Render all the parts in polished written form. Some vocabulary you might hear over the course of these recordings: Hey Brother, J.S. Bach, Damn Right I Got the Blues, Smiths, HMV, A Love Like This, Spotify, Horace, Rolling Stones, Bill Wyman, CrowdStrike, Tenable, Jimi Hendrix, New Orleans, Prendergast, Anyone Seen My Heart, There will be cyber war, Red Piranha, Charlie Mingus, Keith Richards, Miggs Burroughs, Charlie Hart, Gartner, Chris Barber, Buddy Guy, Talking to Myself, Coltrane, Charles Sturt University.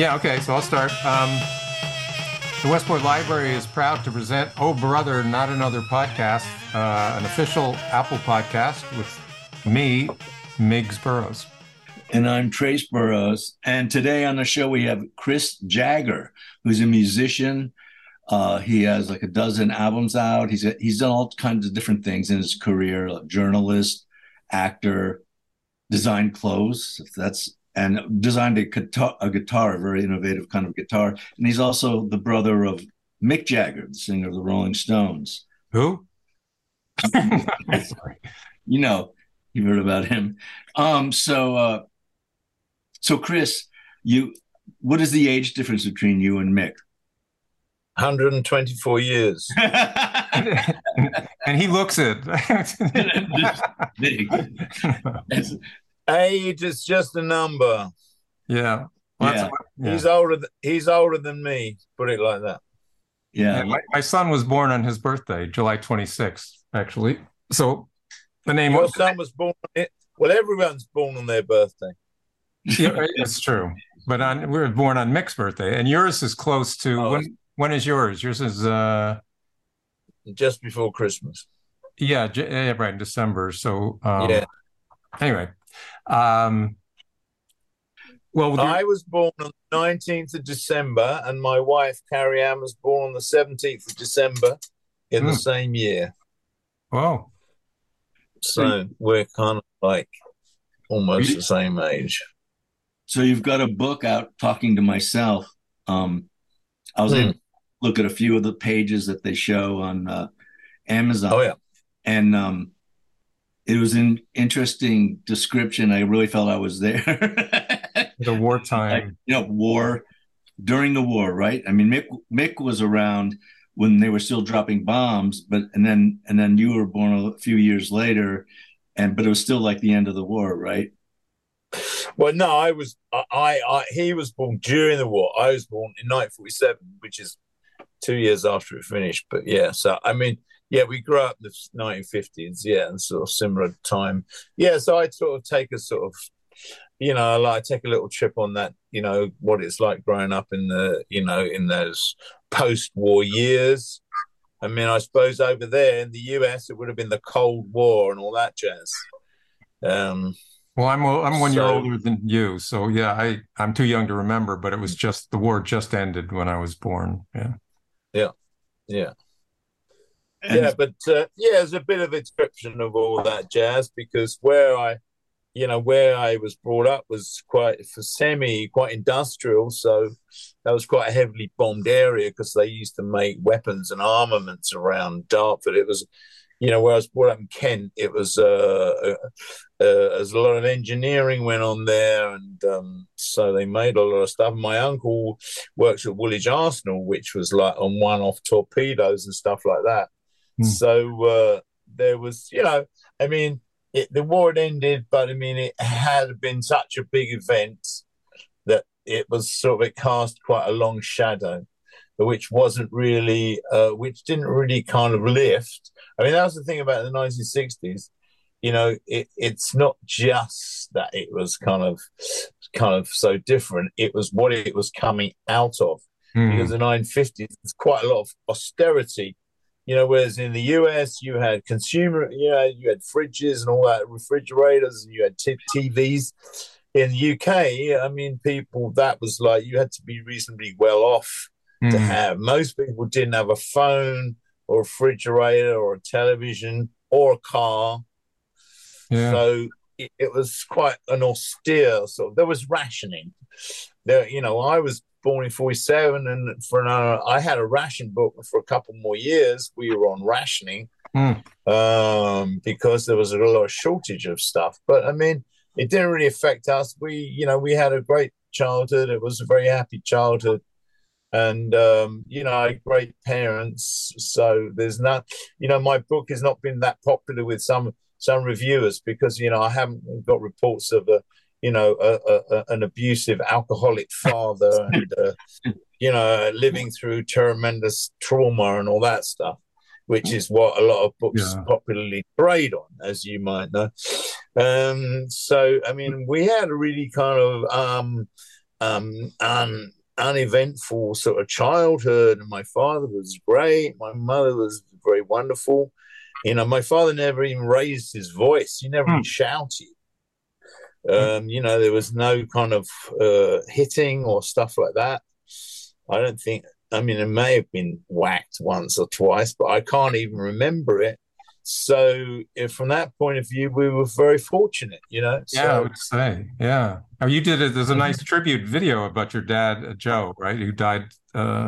Yeah, okay, so I'll start. The Westport Library is proud to present Oh Brother, Not Another Podcast, an official Apple podcast with me, Miggs Burroughs. And I'm Trace Burroughs. And today on the show, we have Chris Jagger, who's a musician. He has like a dozen albums out. He's done all kinds of different things in his career, like journalist, actor, designed clothes, and designed a guitar, a very innovative kind of guitar. And he's also the brother of Mick Jagger, the singer of the Rolling Stones. Who? Sorry. You know, you heard about him. So Chris, what is the age difference between you and Mick? 124 years. And he looks it. Age is just a number. Yeah. Well, yeah. He's older than me, put it like that. Yeah. Yeah, my son was born on his birthday, July 26th, actually. So the name of... Your son was born... Well, everyone's born on their birthday. Yeah, it's true. But we were born on Mick's birthday, and yours is close to... Oh, when is yours? Yours is just before Christmas. Yeah, right in December. So anyway, I was born on the 19th of December, and my wife Carrie Ann was born on the 17th of December in the same year. Wow! So we're kind of like almost the same age. So you've got a book out, Talking to Myself. I was able to look at a few of the pages that they show on Amazon. Oh, yeah. And it was an interesting description. I really felt I was there. The wartime. During the war, right? I mean, Mick was around when they were still dropping bombs, and then you were born a few years later, but it was still like the end of the war, right? Well, no, he was born during the war. I was born in 1947, which is 2 years after it finished. But yeah, so I mean, yeah, we grew up in the 1950s, yeah, and sort of similar time. Yeah, so I sort of take a sort of, I take a little trip on that, what it's like growing up in the, in those post-war years. I mean, I suppose over there in the US, it would have been the Cold War and all that jazz. Well, I'm 1 year older than you, so yeah, I'm too young to remember. But it was just the war just ended when I was born. But there's a bit of a description of all that jazz because where I was brought up was quite industrial, so that was quite a heavily bombed area because they used to make weapons and armaments around Dartford. It was. Where I was brought up in Kent, it was there's a lot of engineering went on there, and so they made a lot of stuff. My uncle works at Woolwich Arsenal, which was like on one-off torpedoes and stuff like that. Mm. So there was, the war had ended, but I mean, it had been such a big event that it cast quite a long shadow, which wasn't really, which didn't really kind of lift. I mean, that was the thing about the 1960s. It's not just that it was kind of so different. It was what it was coming out of. Mm. Because the 1950s, there's quite a lot of austerity. Whereas in the US, you had you had fridges and all that, refrigerators, and you had TVs. In the UK, I mean, people, that was like you had to be reasonably well off to have. Most people didn't have a phone or a refrigerator or a television or a car. Yeah. So it was quite an austere sort of, there was rationing. There, I was born in 1947 and I had a ration book for a couple more years. We were on rationing because there was a lot of shortage of stuff. But I mean, it didn't really affect us. We had a great childhood. It was a very happy childhood. And, great parents. So there's not, my book has not been that popular with some reviewers because, I haven't got reports of an abusive alcoholic father and, living through tremendous trauma and all that stuff, which is what a lot of books popularly trade on, as you might know. So, I mean, we had a really kind of an uneventful sort of childhood. And my father was great. My mother was very wonderful. You know, my father never even raised his voice. He never even shouted. You know, there was no kind of hitting or stuff like that. I don't think, I mean, it may have been whacked once or twice, but I can't even remember it. So if, from that point of view, we were very fortunate, you know. So, yeah, I would say, yeah. Now, you did it. There's a nice tribute video about your dad, Joe, right, who died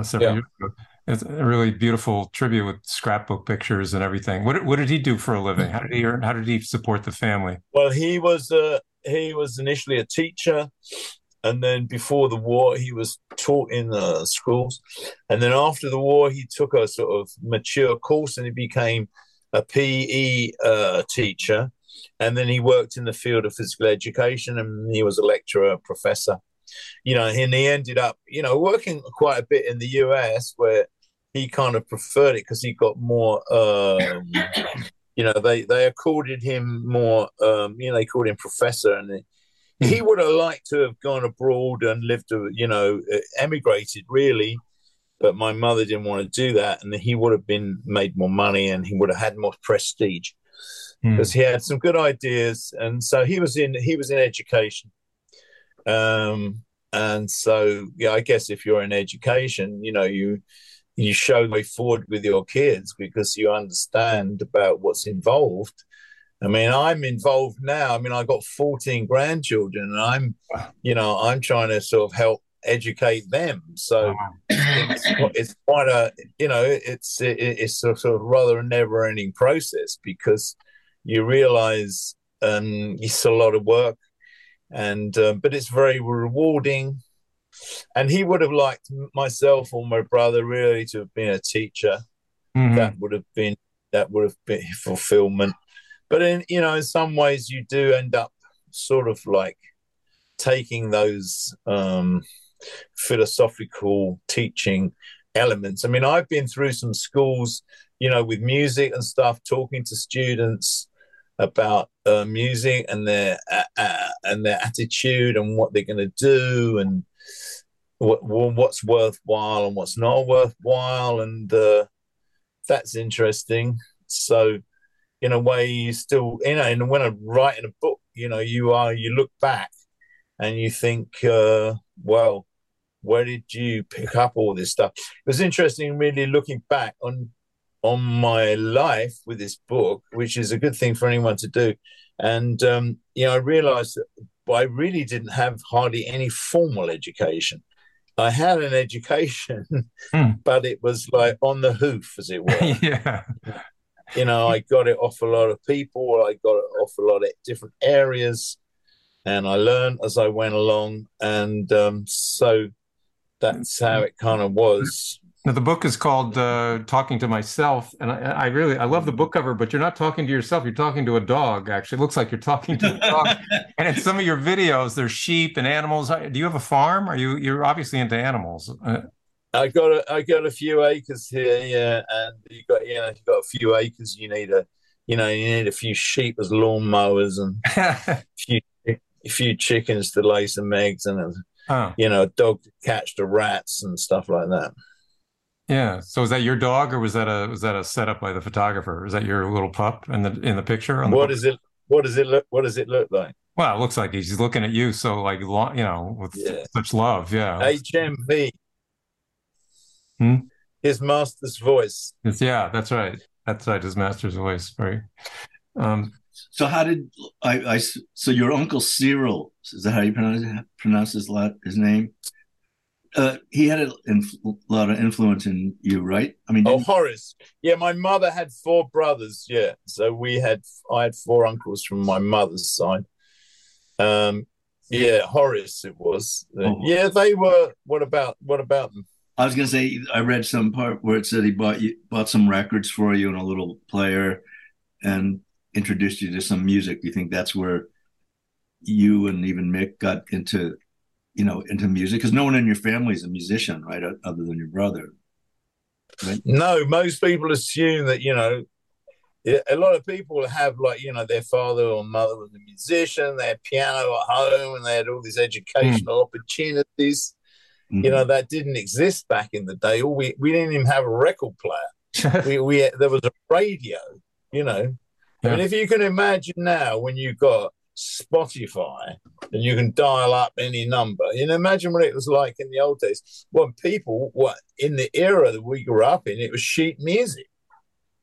several years ago. It's a really beautiful tribute with scrapbook pictures and everything. What did he do for a living? How did he earn, how did he support the family? Well, he was initially a teacher, and then before the war, he was taught in the schools. And then after the war, he took a sort of mature course and he became a PE teacher. And then he worked in the field of physical education, and he was a lecturer, professor. You know, and he ended up, you know, working quite a bit in the US, where he kind of preferred it because he got more, you know, they accorded him more, you know, they called him professor. And he would have liked to have gone abroad and lived, you know, emigrated really. But my mother didn't want to do that. And he would have been made more money and he would have had more prestige because he had some good ideas. And so he was in education. And so, yeah, I guess if you're in education, you know, you show the way forward with your kids because you understand about what's involved. I mean, I'm involved now. I mean, I've got 14 grandchildren and I'm trying to sort of help educate them. So it's quite a, you know, it's a sort of rather a never ending process because you realize it's a lot of work. And but it's very rewarding, and he would have liked myself or my brother really to have been a teacher. That would have been fulfillment. But in, you know, in some ways you do end up sort of like taking those philosophical teaching elements. I mean, I've been through some schools, you know, with music and stuff, talking to students about music and their attitude and what they're going to do and what's worthwhile and what's not worthwhile, and that's interesting. So in a way, you still, you know, and when I write in a book, you know, you look back and you think, well, where did you pick up all this stuff? It was interesting, really looking back on my life with this book, which is a good thing for anyone to do. And, you know, I realized that I really didn't have hardly any formal education. I had an education, but it was like on the hoof, as it were. Yeah. You know, I got it off a lot of people. I got it off a lot of different areas, and I learned as I went along. And so that's how it kind of was. Now, the book is called Talking to Myself, and I love the book cover, but you're not talking to yourself. You're talking to a dog, actually. It looks like you're talking to a dog. And in some of your videos, there's sheep and animals. Do you have a farm? You're obviously into animals. I got a few acres here, yeah, and you got a few acres. You need a few sheep as lawnmowers and a few chickens to lay some eggs and a dog to catch the rats and stuff like that. Yeah. So is that your dog, or was that a setup by the photographer? Is that your little pup in the picture? What does it look like? Well, it looks like he's looking at you. So like, you know, with such love. Yeah. HMV. His master's voice. That's right. That's right. His master's voice. Right. So how did so your uncle Cyril, is that how you pronounce his name? He had a lot of influence in you, right? I mean, Horace. Yeah, my mother had four brothers. Yeah, so I had four uncles from my mother's side. Horace it was. Oh. Yeah, they were. What about them? I was gonna say I read some part where it said he bought some records for you and a little player, and introduced you to some music. Do you think that's where you and even Mick got into music? Because no one in your family is a musician, right, other than your brother, right? No, most people assume that, you know, a lot of people have, like, you know, their father or mother was a musician, they had piano at home, and they had all these educational opportunities. Mm-hmm. You know, that didn't exist back in the day. We didn't even have a record player. There was a radio, you know. Yeah. I mean, if you can imagine now when you've got Spotify and you can dial up any number, you know, imagine what it was like in the old days when people were in the era that we grew up in. It was sheet music.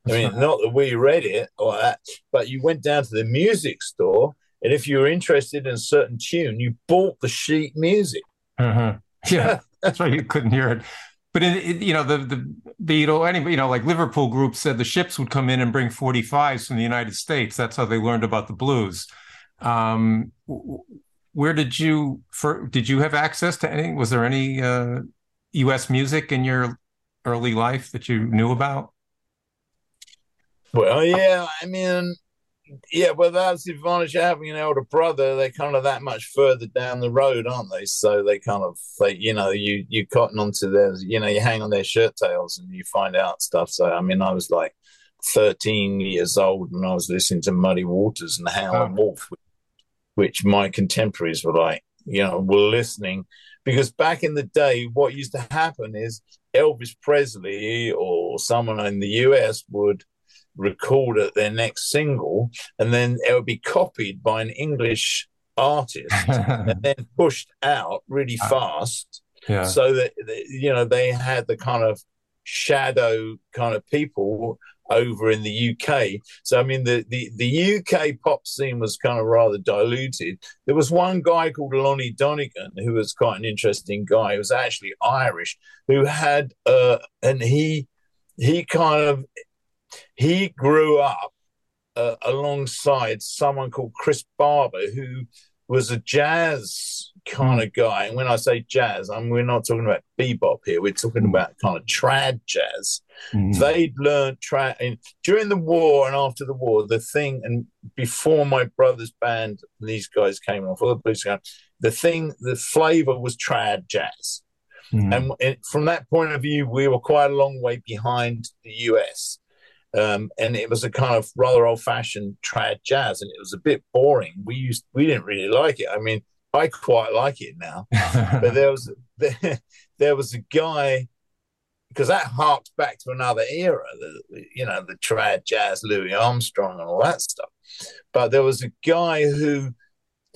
I mean, not that we read it or that, but you went down to the music store, and if you were interested in a certain tune, you bought the sheet music. Uh-huh. Yeah, that's right. You couldn't hear it. But, you know, the Beatles, anyway, you know, like Liverpool group said the ships would come in and bring 45s from the United States. That's how they learned about the blues. Where did you have access to any? Was there any U.S. music in your early life that you knew about? Well, yeah, I mean, yeah, well, that's the advantage of having an elder brother. They're kind of that much further down the road, aren't they? So they kind of, you know, you cotton onto their, you know, you hang on their shirt tails and you find out stuff. So, I mean, I was like 13 years old and I was listening to Muddy Waters and Howlin' Wolf, which my contemporaries were like, you know, were listening. Because back in the day, what used to happen is Elvis Presley or someone in the US would record at their next single, and then it would be copied by an English artist and then pushed out really fast, so that, you know, they had the kind of shadow kind of people over in the UK. So, I mean, the UK pop scene was kind of rather diluted. There was one guy called Lonnie Donegan, who was quite an interesting guy. He was actually Irish, who had, and he kind of, he grew up alongside someone called Chris Barber, who was a jazz kind of guy. And when I say jazz, I mean, we're not talking about bebop here. We're talking about kind of trad jazz. Mm-hmm. They'd learned trad during the war and after the war, the thing, and before my brother's band, these guys came off, all the blues guys, the thing, the flavor was trad jazz. Mm-hmm. And from that point of view, we were quite a long way behind the US. And it was a kind of rather old-fashioned trad jazz, and it was a bit boring. We didn't really like it. I mean, I quite like it now. But there was a guy, because that harked back to another era, you know, the trad jazz, Louis Armstrong and all that stuff. But there was a guy who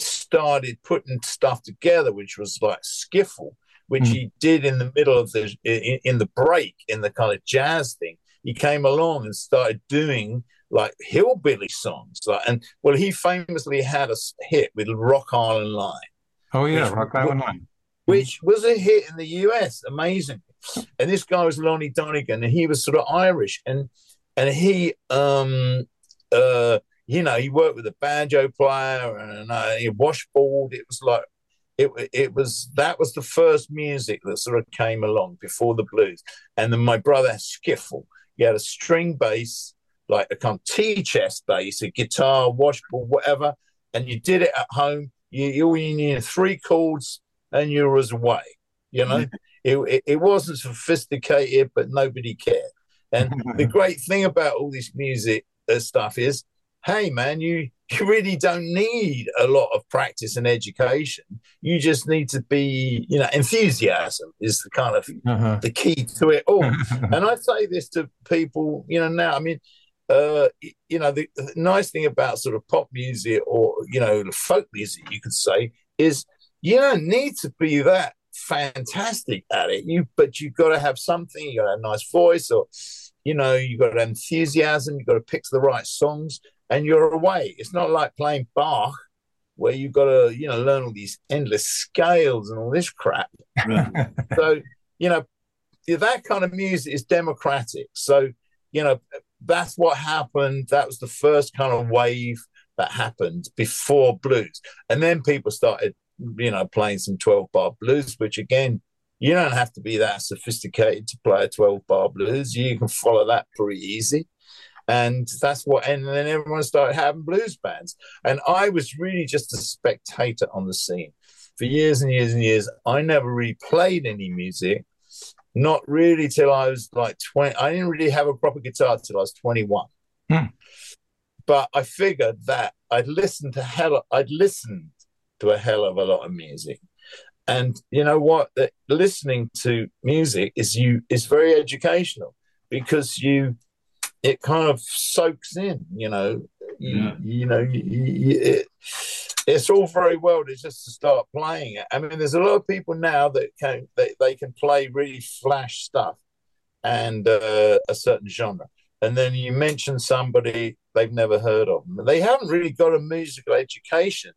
started putting stuff together, which was like skiffle, which he did in the middle of the in the break in the kind of jazz thing. He came along and started doing like hillbilly songs. Like, and well, he famously had a hit with Rock Island Line. Oh, yeah, Rock Island Line. Which was a hit in the US, amazing. And this guy was Lonnie Donegan, and he was sort of Irish. And he, you know, he worked with a banjo player and he washboard. It was like, that was the first music that sort of came along before the blues. And then my brother had skiffle. He had a string bass, like a kind of T-chest bass, a guitar, washboard, whatever, and you did it at home. You needed 3 chords, and you was away. You know, it wasn't sophisticated, but nobody cared. And the great thing about all this music stuff is, hey man, you really don't need a lot of practice and education. You just need to be, you know, enthusiasm is the kind of the key to it all. And I say this to people, you know, now, I mean, you know, the nice thing about sort of pop music or, you know, the folk music, you could say, is you don't need to be that fantastic at it. But you've got to have something, you got to have a nice voice, or, you know, you've got to have enthusiasm, you've got to pick the right songs. And you're away. It's not like playing Bach, where you've got to, you know, learn all these endless scales and all this crap. So, you know, that kind of music is democratic. So, you know, that's what happened. That was the first kind of wave that happened before blues. And then people started, you know, playing some 12-bar blues, which, again, you don't have to be that sophisticated to play a 12-bar blues. You can follow that pretty easy. And that's what, and then everyone started having blues bands. And I was really just a spectator on the scene for years and years and years. I never really played any music, not really till I was like 20. I didn't really have a proper guitar till I was 21. But I figured that I'd listened to a hell of a lot of music. And you know what? That listening to music is very educational, because it kind of soaks in, you know. Yeah. It's all very well to just start playing it. I mean, there's a lot of people now that they can play really flash stuff and a certain genre. And then you mention somebody they've never heard of. They haven't really got a musical education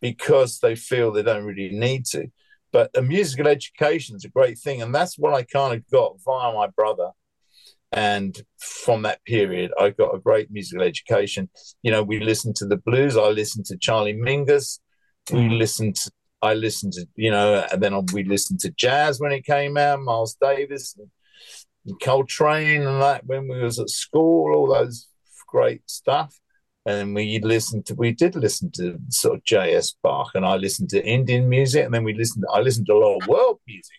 because they feel they don't really need to. But a musical education is a great thing. And that's what I kind of got via my brother. And from that period, I got a great musical education. You know, we listened to the blues. I listened to Charlie Mingus. And then we listened to jazz when it came out, Miles Davis and Coltrane and that when we was at school, all those great stuff. And we did listen to sort of J.S. Bach, and I listened to Indian music, and then I listened to a lot of world music.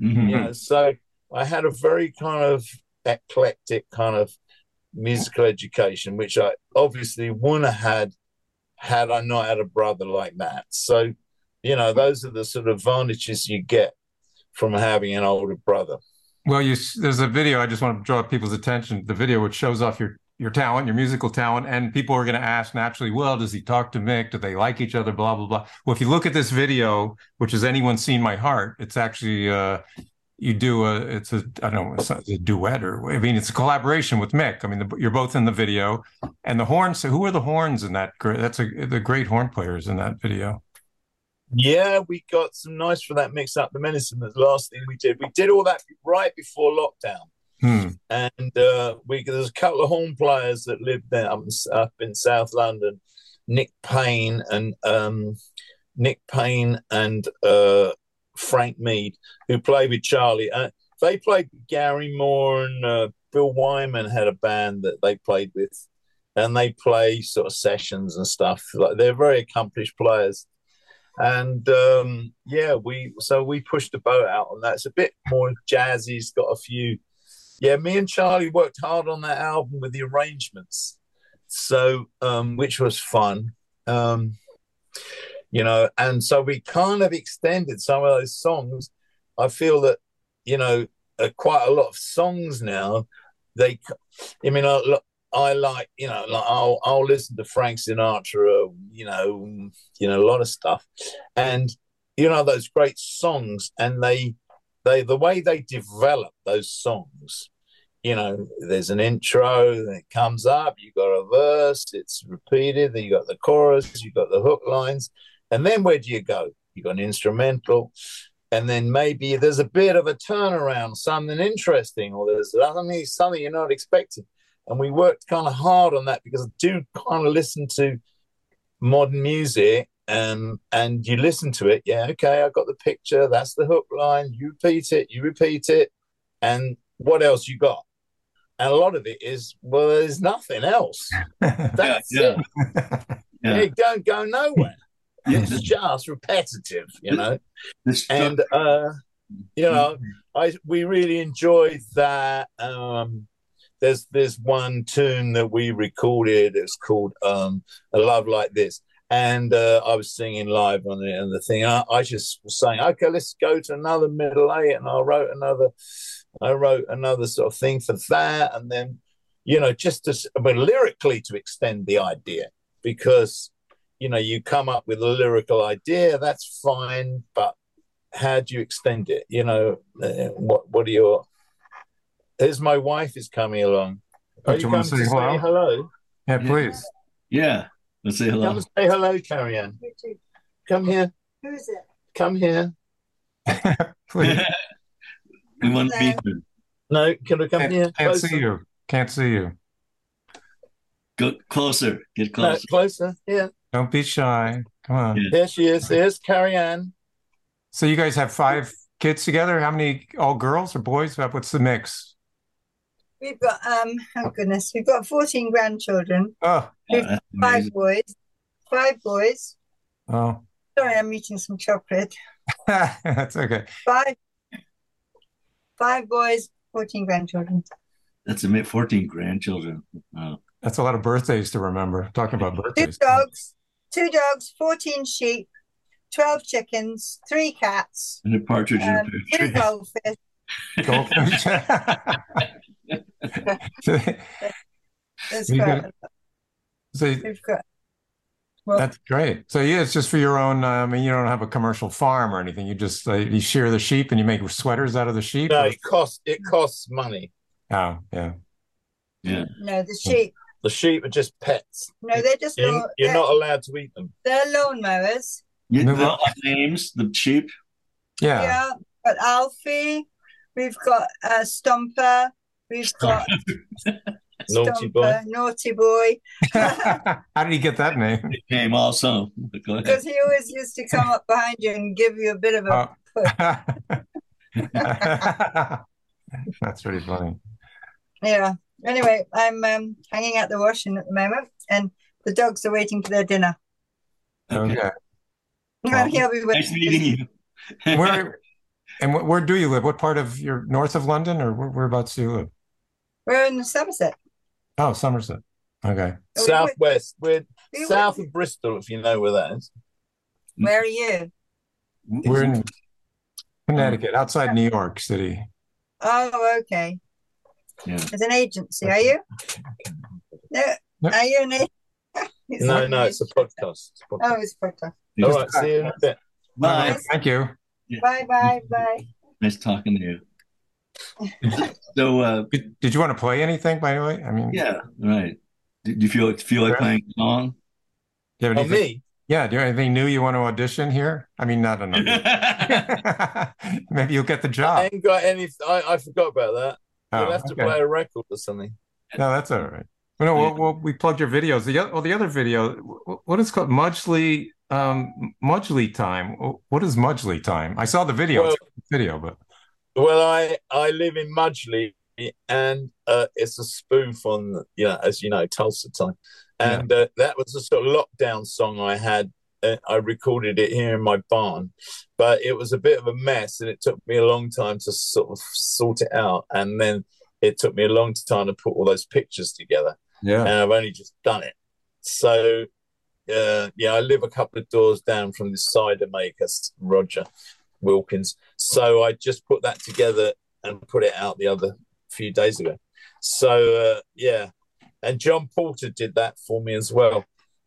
Mm-hmm. You know, so I had a very kind of eclectic kind of musical education, which I obviously wouldn't have had I not had a brother like that. So, you know, those are the sort of advantages you get from having an older brother. Well, there's a video, I just want to draw people's attention to the video, which shows off your talent, your musical talent, and people are going to ask naturally, well, does he talk to Mick? Do they like each other? Blah, blah, blah. Well, if you look at this video, which is Anyone Seen My Heart, it's actually... it's a duet, or I mean, it's a collaboration with Mick. I mean, you're both in the video, and the horns. Who are the horns in that? The great horn players in that video. Yeah, we got some nice for that mix up. The Medicine was the last thing we did. We did all that right before lockdown, and there's a couple of horn players that lived there up in South London, Nick Payne and Frank Mead, who played with Charlie. They played with Gary Moore, and Bill Wyman had a band that they played with, and they play sort of sessions and stuff. Like, they're very accomplished players. And we pushed the boat out on that. It's a bit more jazzy. It's got a few. Yeah, me and Charlie worked hard on that album with the arrangements, so which was fun. You know, and so we kind of extended some of those songs. I feel that, you know, quite a lot of songs now, I'll listen to Frank Sinatra, you know, a lot of stuff. And, you know, those great songs, and the way they develop those songs, you know, there's an intro, then it comes up, you got a verse, it's repeated, then you got the chorus, you got the hook lines. And then where do you go? You got an instrumental, and then maybe there's a bit of a turnaround, something interesting, or there's something you're not expecting. And we worked kind of hard on that, because I do kind of listen to modern music, and you listen to it. Yeah, okay, I got the picture. That's the hook line. You repeat it, and what else you got? And a lot of it is, well, there's nothing else. That's it. Yeah. It don't go nowhere. It's just repetitive, you know. And we really enjoyed that. There's one tune that we recorded. It's called "A Love Like This," and I was singing live on it and the thing. I just was saying, okay, let's go to another middle eight, and I wrote another sort of thing for that, and then, you know, lyrically to extend the idea, because, you know, you come up with a lyrical idea, that's fine, but how do you extend it? You know, what are your... Here's my wife is coming along. Oh, you want to say hello? Yeah, please. Yeah, let's say hello. Come and say hello, Carrie Ann. Come here. Who is it? Come here. Please. We want to be here. No, can I come here? Can't see you. Go closer. Get closer. No, closer, yeah. Don't be shy. Come on. Yeah. There she is. There's Carrie Ann. So you guys have 5 kids together? How many, all girls or boys? What's the mix? We've got, we've got 14 grandchildren. Oh. We've got 5 boys. Oh. Sorry, I'm eating some chocolate. That's okay. 5 boys, 14 grandchildren. That's a 14 grandchildren. Wow. That's a lot of birthdays to remember. Talking about birthdays. 2 dogs, 14 sheep, 12 chickens, 3 cats. And a partridge in a pear tree. 2 goldfish. Goldfish. That's great. So yeah, it's just for your own. I mean, you don't have a commercial farm or anything. You just you shear the sheep and you make sweaters out of the sheep. No, it costs money. Oh yeah, yeah. No, the sheep. The sheep are just pets. No, they're just. You're not allowed to eat them. They're lawnmowers. You know the names, the sheep. Yeah. Yeah, but Alfie, we've got Stomper, we've got Naughty Boy. How did he get that name? It came also because he always used to come up behind you and give you a bit of a. That's pretty funny. Yeah. Anyway, I'm hanging out the washing at the moment, and the dogs are waiting for their dinner. Okay. Well, he'll be nice meeting you. Where do you live? What part of your north of London, or whereabouts do you live? We're in Somerset. Oh, Somerset. Okay. Southwest. We're south of Bristol, if you know where that is. Where are you? We're in Connecticut, outside New York City. Oh, okay. Yeah. As an agency, are you? No. Are you an agency? No, it's a podcast. Oh, it's a podcast. All right, see you in a bit. Bye. Thank you. Yeah. Bye. Nice talking to you. So, did you want to play anything, by the way? I mean, yeah, right. Do you feel like playing a song? Oh, me? Yeah. Do you have anything new you want to audition here? I mean, not another. Maybe you'll get the job. I ain't got any. I forgot about that. You'll have to play a record or something. No, that's all right. Well, no, we plugged your videos. The other video, what is called Mudgley. Mudgley time. What is Mudgley time? I saw the video. Well, I live in Mudgley, and it's a spoof on Tulsa time, and that was a sort of lockdown song I had. I recorded it here in my barn, but it was a bit of a mess, and it took me a long time to sort of sort it out, and then it took me a long time to put all those pictures together. Yeah, and I've only just done it, so. I live a couple of doors down from the cider maker, Roger Wilkins. So I just put that together and put it out the other few days ago. So, and John Porter did that for me as well,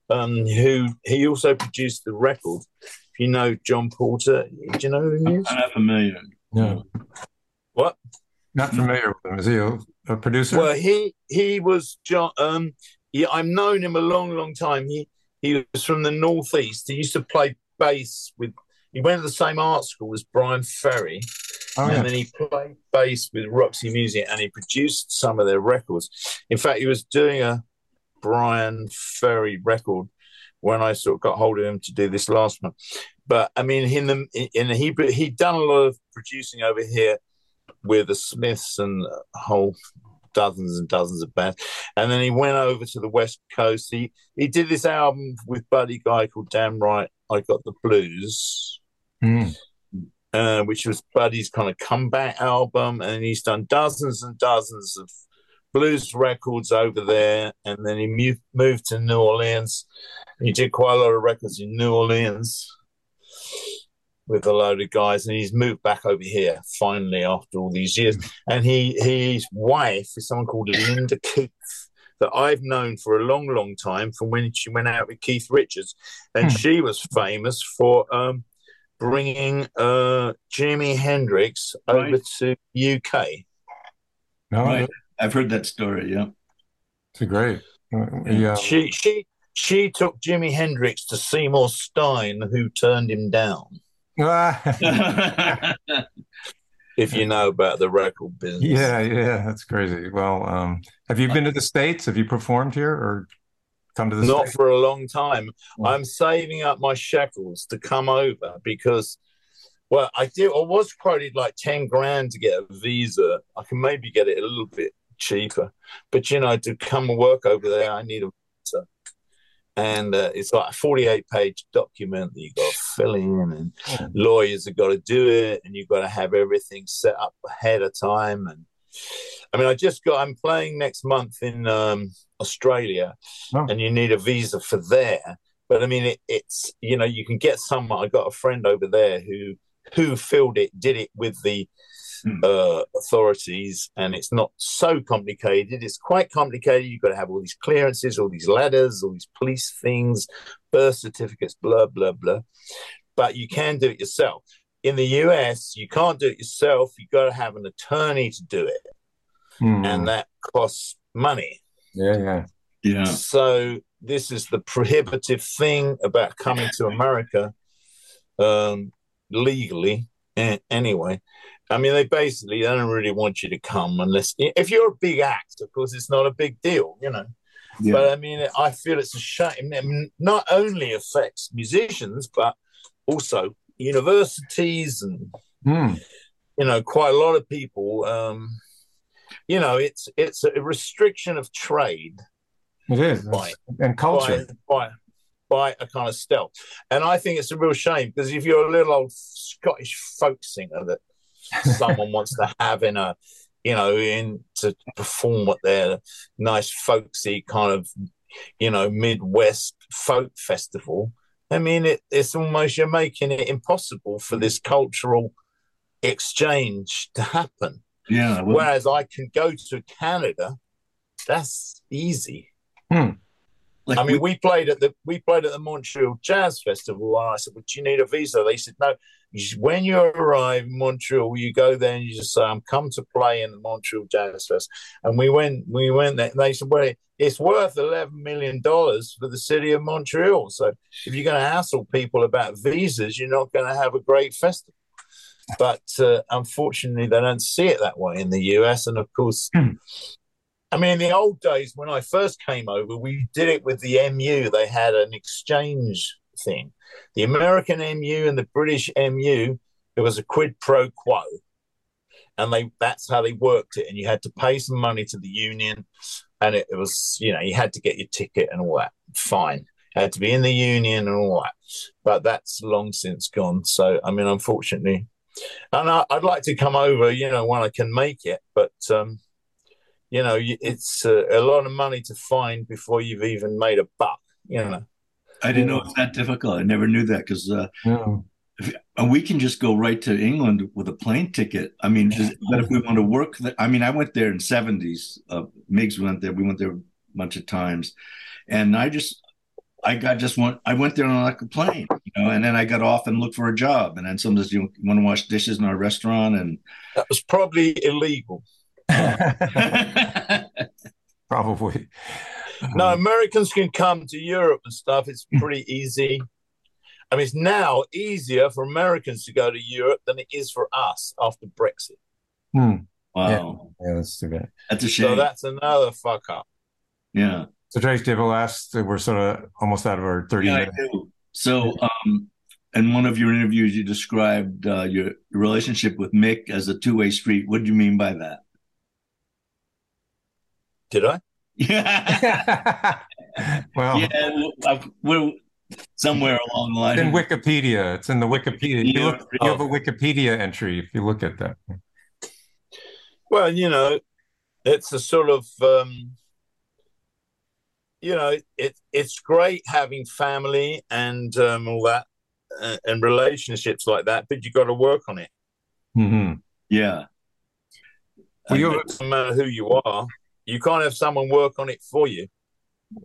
he also produced the record. If you know John Porter, do you know who he is? I'm not familiar. No. What? Not familiar with him. Is he a producer? Well, he was John. I've known him a long time. He was from the northeast. He used to play bass with. He went to the same art school as Brian Ferry, then he played bass with Roxy Music, and he produced some of their records. In fact, he was doing a Brian Ferry record when I sort of got hold of him to do this last one. But I mean, he'd done a lot of producing over here with the Smiths and whole. Dozens and dozens of bands, and then he went over to the West Coast. He did this album with Buddy Guy called "Damn Right I Got the Blues," which was Buddy's kind of comeback album. And he's done dozens and dozens of blues records over there. And then he moved to New Orleans. He did quite a lot of records in New Orleans with a load of guys, and he's moved back over here finally after all these years. And his wife is someone called Linda Keith that I've known for a long time from when she went out with Keith Richards, and she was famous for bringing Jimi Hendrix over to UK. I've heard that story. Yeah, it's great. Yeah, she took Jimi Hendrix to Seymour Stein, who turned him down. If you know about the record business. Yeah, that's crazy. Well, have you been to the States? Have you performed here or come to the States? Not for a long time. I'm saving up my shekels to come over because, well, I was quoted like 10 grand to get a visa. I can maybe get it a little bit cheaper. But, to come and work over there, I need a visa. And it's like a 48-page document that you've got to fill in, and lawyers have got to do it, and you've got to have everything set up ahead of time. And I mean, I'm playing next month in Australia, and you need a visa for there. But I mean, it's, you know, you can get someone. I got a friend over there who filled it, did it with the authorities, and it's not so complicated. It's quite complicated. You've got to have all these clearances, all these ladders, all these police things, birth certificates, blah, blah, blah. But you can do it yourself. In the US, you can't do it yourself. You've got to have an attorney to do it. And that costs money. Yeah. So this is the prohibitive thing about coming to America legally anyway. I mean, they don't really want you to come unless, if you're a big act, of course, it's not a big deal, you know. Yeah. But I mean, I feel it's a shame. It not only affects musicians, but also universities and, you know, quite a lot of people. You know, it's a restriction of trade. It is. And culture. By a kind of stealth. And I think it's a real shame, because if you're a little old Scottish folk singer that someone wants to have to perform at their nice folksy kind of, Midwest folk festival, I mean, it's almost, you're making it impossible for this cultural exchange to happen. Yeah. Well, whereas I can go to Canada, that's easy. Like I mean, we played at the Montreal Jazz Festival, and I said, "Well, do you need a visa?" They said, "No. When you arrive in Montreal, you go there and you just say, 'I'm come to play in the Montreal Jazz Fest.'" And we went there, and they said, "Well, it's worth $11 million for the city of Montreal. So if you're going to hassle people about visas, you're not going to have a great festival." But unfortunately, they don't see it that way in the US. And of course, I mean, in the old days when I first came over, we did it with the MU. They had an exchange thing. The American MU and the British MU, there was a quid pro quo. And that's how they worked it. And you had to pay some money to the union. And it was, you had to get your ticket and all that. Fine. Had to be in the union and all that. But that's long since gone. So, I mean, unfortunately. And I'd like to come over, when I can make it. But, it's a lot of money to find before you've even made a buck, I didn't know it's that difficult. I never knew that, because we can just go right to England with a plane ticket. I mean, but if we want to work, I went there in the 70s. Miggs went there. We went there a bunch of times. And I went there on like a plane, and then I got off and looked for a job. And then sometimes you want to wash dishes in our restaurant. And that was probably illegal. Probably. No, Americans can come to Europe and stuff. It's pretty easy. I mean, it's now easier for Americans to go to Europe than it is for us after Brexit. Wow. Yeah, that's too bad. That's a shame. So that's another fuck up. Yeah. So Trace, do you have a last? We're sort of almost out of our 30 minutes. I do. So in one of your interviews, you described your relationship with Mick as a two-way street. What do you mean by that? Did I? Yeah. Well, we're somewhere along the line. It's in Wikipedia. It's in the Wikipedia. You have a Wikipedia entry if you look at that. Well, it's a sort of, it's great having family and all that and relationships like that, but you got to work on it. Mm-hmm. Yeah. Well, no matter who you are. You can't have someone work on it for you.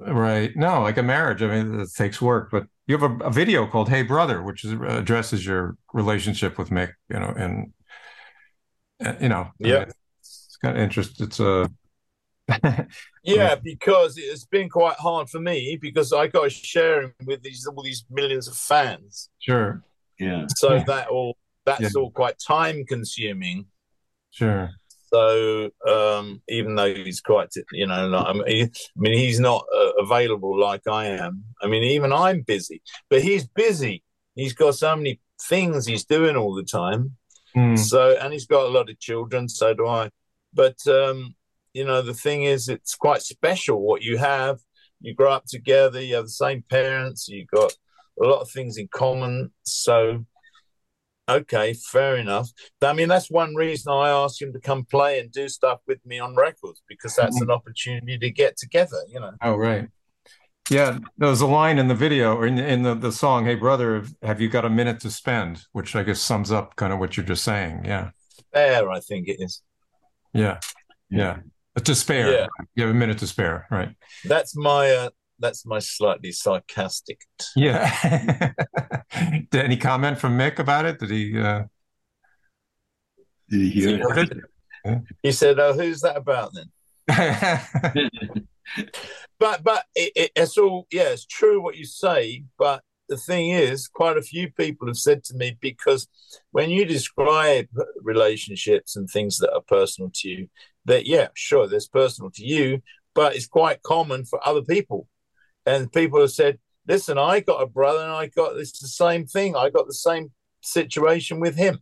Right. No, like a marriage. I mean, it takes work. But you have a video called Hey Brother, which addresses your relationship with Mick, and yeah. I mean, it's kind of interesting. It's a... yeah, because it's been quite hard for me, because I got sharing with all these millions of fans. Sure. Yeah. So that's all quite time-consuming. Sure. So even though he's quite, not, I mean, he's not available like I am. I mean, even I'm busy, but he's busy. He's got so many things he's doing all the time. So, and he's got a lot of children. So do I. But, the thing is, it's quite special what you have. You grow up together. You have the same parents. You've got a lot of things in common. So Okay, fair enough. I mean, that's one reason I asked him to come play and do stuff with me on records, because that's an opportunity to get together, you know. Oh, right. Yeah, there was a line in the video or in the song, Hey Brother, have you got a minute to spend? Which I guess sums up kind of what you're just saying, yeah. Spare, I think it is. Yeah, yeah. To spare. Yeah. You have a minute to spare, right. That's my slightly sarcastic. Yeah. Any comment from Mick about it? Did he hear it? He said, "Oh, who's that about then?" But it's all, yeah, it's true what you say. But the thing is, quite a few people have said to me, because when you describe relationships and things that are personal to you, that, yeah, sure, that's personal to you, but it's quite common for other people. And people have said, listen, I got a brother and it's the same thing. I got the same situation with him.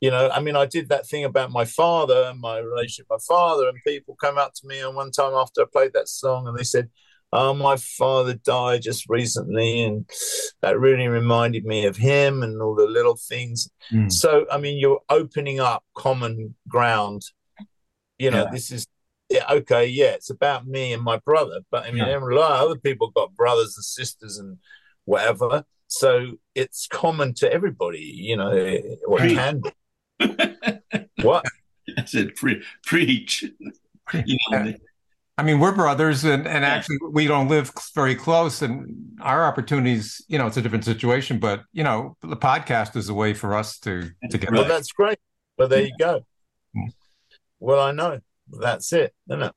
You know, I mean, I did that thing about my father and my relationship with my father, and people come up to me, and one time after I played that song, and they said, oh, my father died just recently, and that really reminded me of him and all the little things. Mm. So, I mean, you're opening up common ground. You know, yeah. This is, yeah, okay, yeah, it's about me and my brother, but I mean, yeah. A lot of other people got brothers and sisters and whatever, so it's common to everybody, you know, or it can be. What? I said, preach. You know, yeah. I mean, we're brothers, and actually, we don't live very close, and our opportunities, you know, it's a different situation, but, you know, the podcast is a way for us to get. Well, back. That's great. Well, there you go. Mm. Well, I know. That's it, isn't it?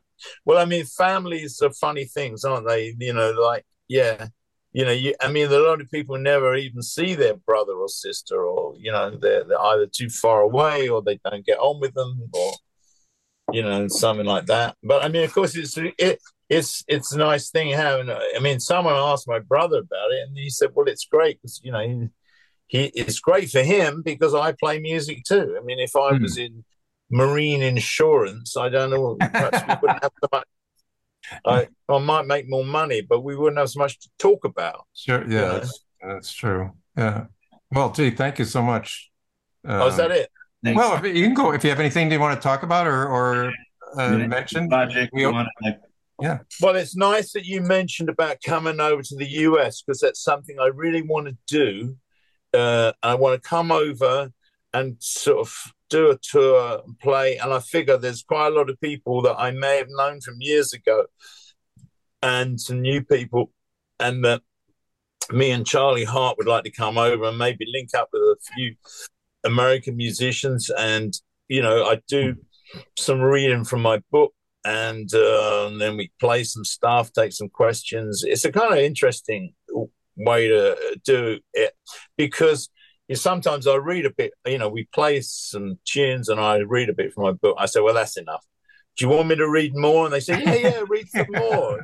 Well, I mean, families are funny things, aren't they? You know, like, yeah, you know, I mean, a lot of people never even see their brother or sister, or, you know, they're either too far away, or they don't get on with them, or, you know, something like that. But I mean, of course, it's a nice thing having. I mean, someone asked my brother about it, and he said, "Well, it's great because, you know, it's great for him because I play music too. I mean, if I was in marine insurance, I don't know, perhaps we wouldn't have so much. I might make more money, but we wouldn't have so much to talk about." Sure, yeah, that's true. Yeah. Well, gee, thank you so much. Is that it? Thanks. Well, you can go if you have anything you want to talk about or mention. Yeah. Well, it's nice that you mentioned about coming over to the U.S. because that's something I really want to do. I want to come over and sort of do a tour and play, and I figure there's quite a lot of people that I may have known from years ago and some new people, and that me and Charlie Hart would like to come over and maybe link up with a few American musicians. And, you know, I do some reading from my book, and then we play some stuff, take some questions. It's a kind of interesting way to do it, because sometimes I read a bit, you know, we play some tunes and I read a bit from my book. I say, well, that's enough. Do you want me to read more? And they say, yeah, read some more.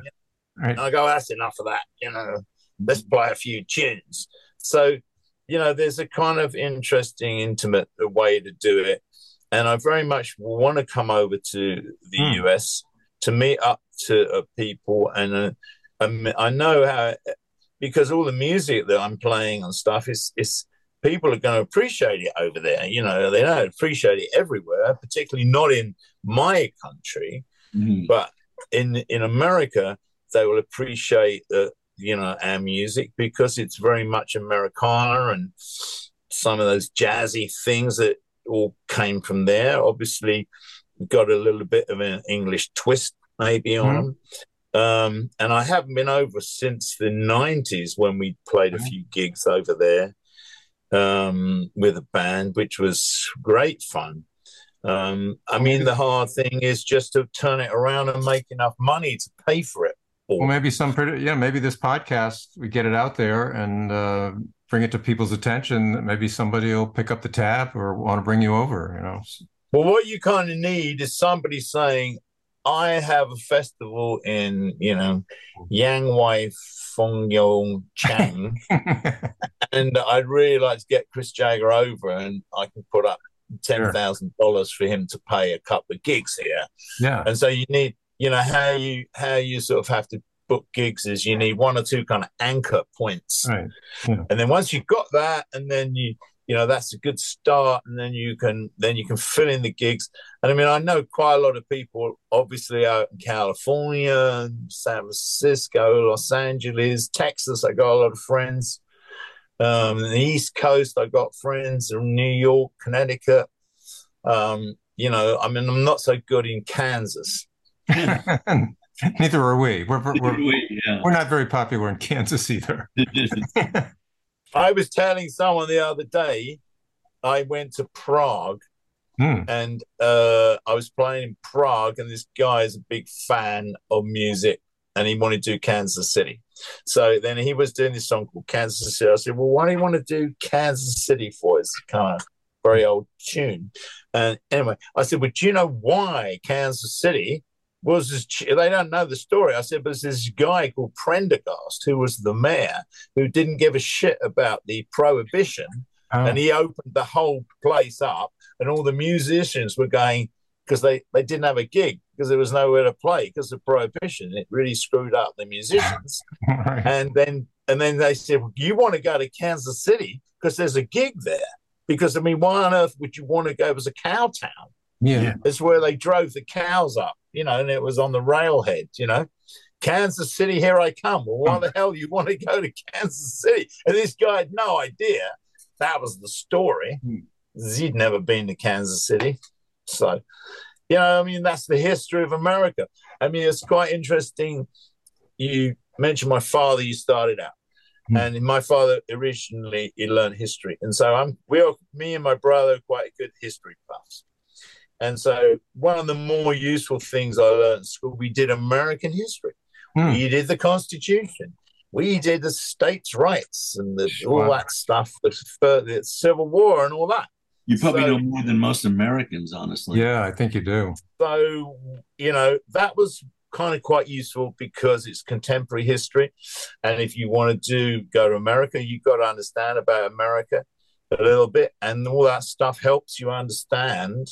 Right. And I go, that's enough of that, you know, let's play a few tunes. So, you know, there's a kind of interesting, intimate way to do it. And I very much want to come over to the US to meet up to people. And I know how, because all the music that I'm playing and stuff is people are going to appreciate it over there. You know, they don't appreciate it everywhere, particularly not in my country, but in America, they will appreciate, you know, our music, because it's very much Americana, and some of those jazzy things that all came from there. Obviously, got a little bit of an English twist maybe on them. And I haven't been over since the 90s when we played a few gigs over there. With a band, which was great fun. I mean, the hard thing is just to turn it around and make enough money to pay for it. Well, maybe maybe this podcast, we get it out there and bring it to people's attention. Maybe somebody will pick up the tab or want to bring you over, you know. Well, what you kind of need is somebody saying, I have a festival in, you know, Yangwei Fengyong Chang, and I'd really like to get Chris Jagger over, and I can put up $10,000 for him to pay a couple of gigs here. Yeah, and so you need, you know, how you sort of have to book gigs is you need one or two kind of anchor points, right? Yeah. And then once you've got that, and then you you know, that's a good start. And then you can fill in the gigs. And I mean, I know quite a lot of people, obviously, out in California, San Francisco, Los Angeles, Texas. I got a lot of friends. The East Coast, I got friends in New York, Connecticut. You know, I mean, I'm not so good in Kansas. Neither are we. We're not very popular in Kansas either. I was telling someone the other day, I went to Prague, and I was playing in Prague, and this guy is a big fan of music, and he wanted to do Kansas City. So then he was doing this song called Kansas City. I said, well, why do you want to do Kansas City for? It's kind of very old tune. And anyway, I said, well, do you know why Kansas City was this? They don't know the story. I said, but there's this guy called Prendergast, who was the mayor, who didn't give a shit about the prohibition. And he opened the whole place up, and all the musicians were going, because they didn't have a gig, because there was nowhere to play because of prohibition. It really screwed up the musicians. Right. And then they said, well, you want to go to Kansas City because there's a gig there. Because, I mean, why on earth would you want to go? It was a cow town. Yeah. It's where they drove the cows up, you know, and it was on the railhead, you know. Kansas City, here I come. Well, why the hell do you want to go to Kansas City? And this guy had no idea. That was the story. He'd never been to Kansas City. So, you know, I mean, that's the history of America. I mean, it's quite interesting. You mentioned my father, you started out. And my father originally, he learned history. And so me and my brother are quite good history buffs. And so one of the more useful things I learned in school, we did American history. We did the Constitution. We did the states' rights and all that stuff, the Civil War and all that. You probably know more than most Americans, honestly. Yeah, I think you do. So, you know, that was kind of quite useful because it's contemporary history. And if you want to go to America, you've got to understand about America a little bit. And all that stuff helps you understand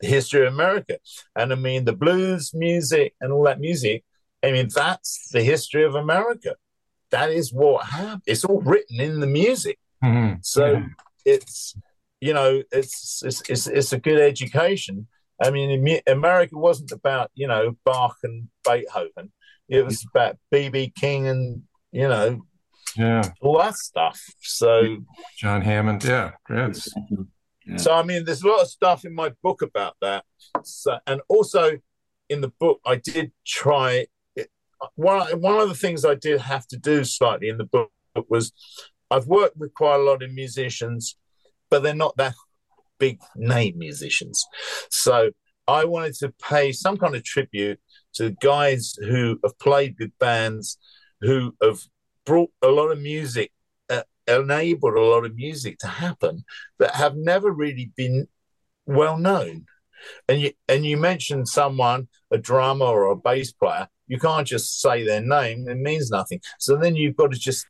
the history of America. And I mean, the blues music and all that music, I mean, that's the history of America. That is what happened. It's all written in the music. Mm-hmm. So it's... You know, it's a good education. I mean, America wasn't about, you know, Bach and Beethoven. It was about B.B. King and, you know, all that stuff. So John Hammond, yeah. So, I mean, there's a lot of stuff in my book about that. So, and also in the book, I did try it. One of the things I did have to do slightly in the book was I've worked with quite a lot of musicians, but they're not that big name musicians. So I wanted to pay some kind of tribute to guys who have played with bands, who have brought a lot of music, enabled a lot of music to happen that have never really been well known. And you mentioned someone, a drummer or a bass player, you can't just say their name, it means nothing. So then you've got to just,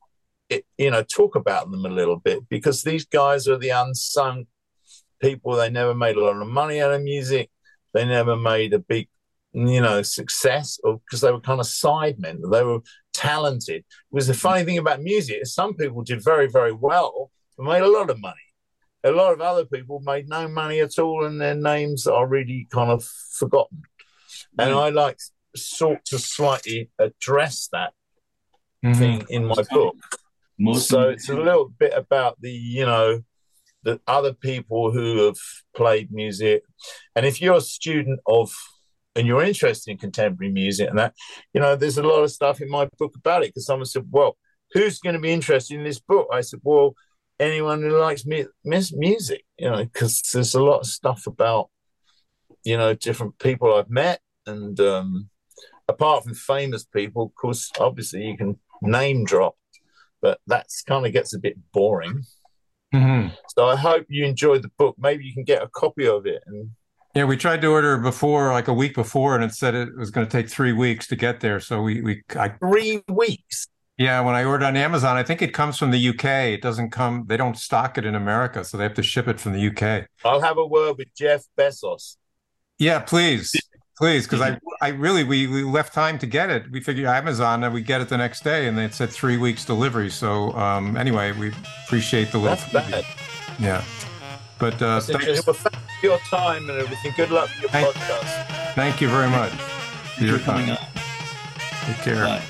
you know, talk about them a little bit, because these guys are the unsung people. They never made a lot of money out of music. They never made a big, you know, success, or because they were kind of sidemen. They were talented. It was the funny thing about music is some people did very, very well and made a lot of money. A lot of other people made no money at all, and their names are really kind of forgotten. And I sought to slightly address that thing in my book. So it's a little bit about the, you know, the other people who have played music. And if you're a student of, and you're interested in contemporary music and that, you know, there's a lot of stuff in my book about it, because someone said, well, who's going to be interested in this book? I said, well, anyone who likes music, you know, because there's a lot of stuff about, you know, different people I've met. And apart from famous people, of course, obviously you can name drop, but that kind of gets a bit boring. Mm-hmm. So I hope you enjoyed the book. Maybe you can get a copy of it. And yeah, we tried to order before, like a week before, and it said it was going to take 3 weeks to get there. So 3 weeks? Yeah, when I ordered on Amazon, I think it comes from the UK. It doesn't come, they don't stock it in America, so they have to ship it from the UK. I'll have a word with Jeff Bezos. Yeah, please. Please, because I really, we left time to get it. We figured Amazon and we get it the next day, and it said 3 weeks delivery. So anyway, we appreciate the little. That's bad. Yeah. But thanks for your time and everything. Good luck with your podcast. Thank you very much for your time. Take care. Bye.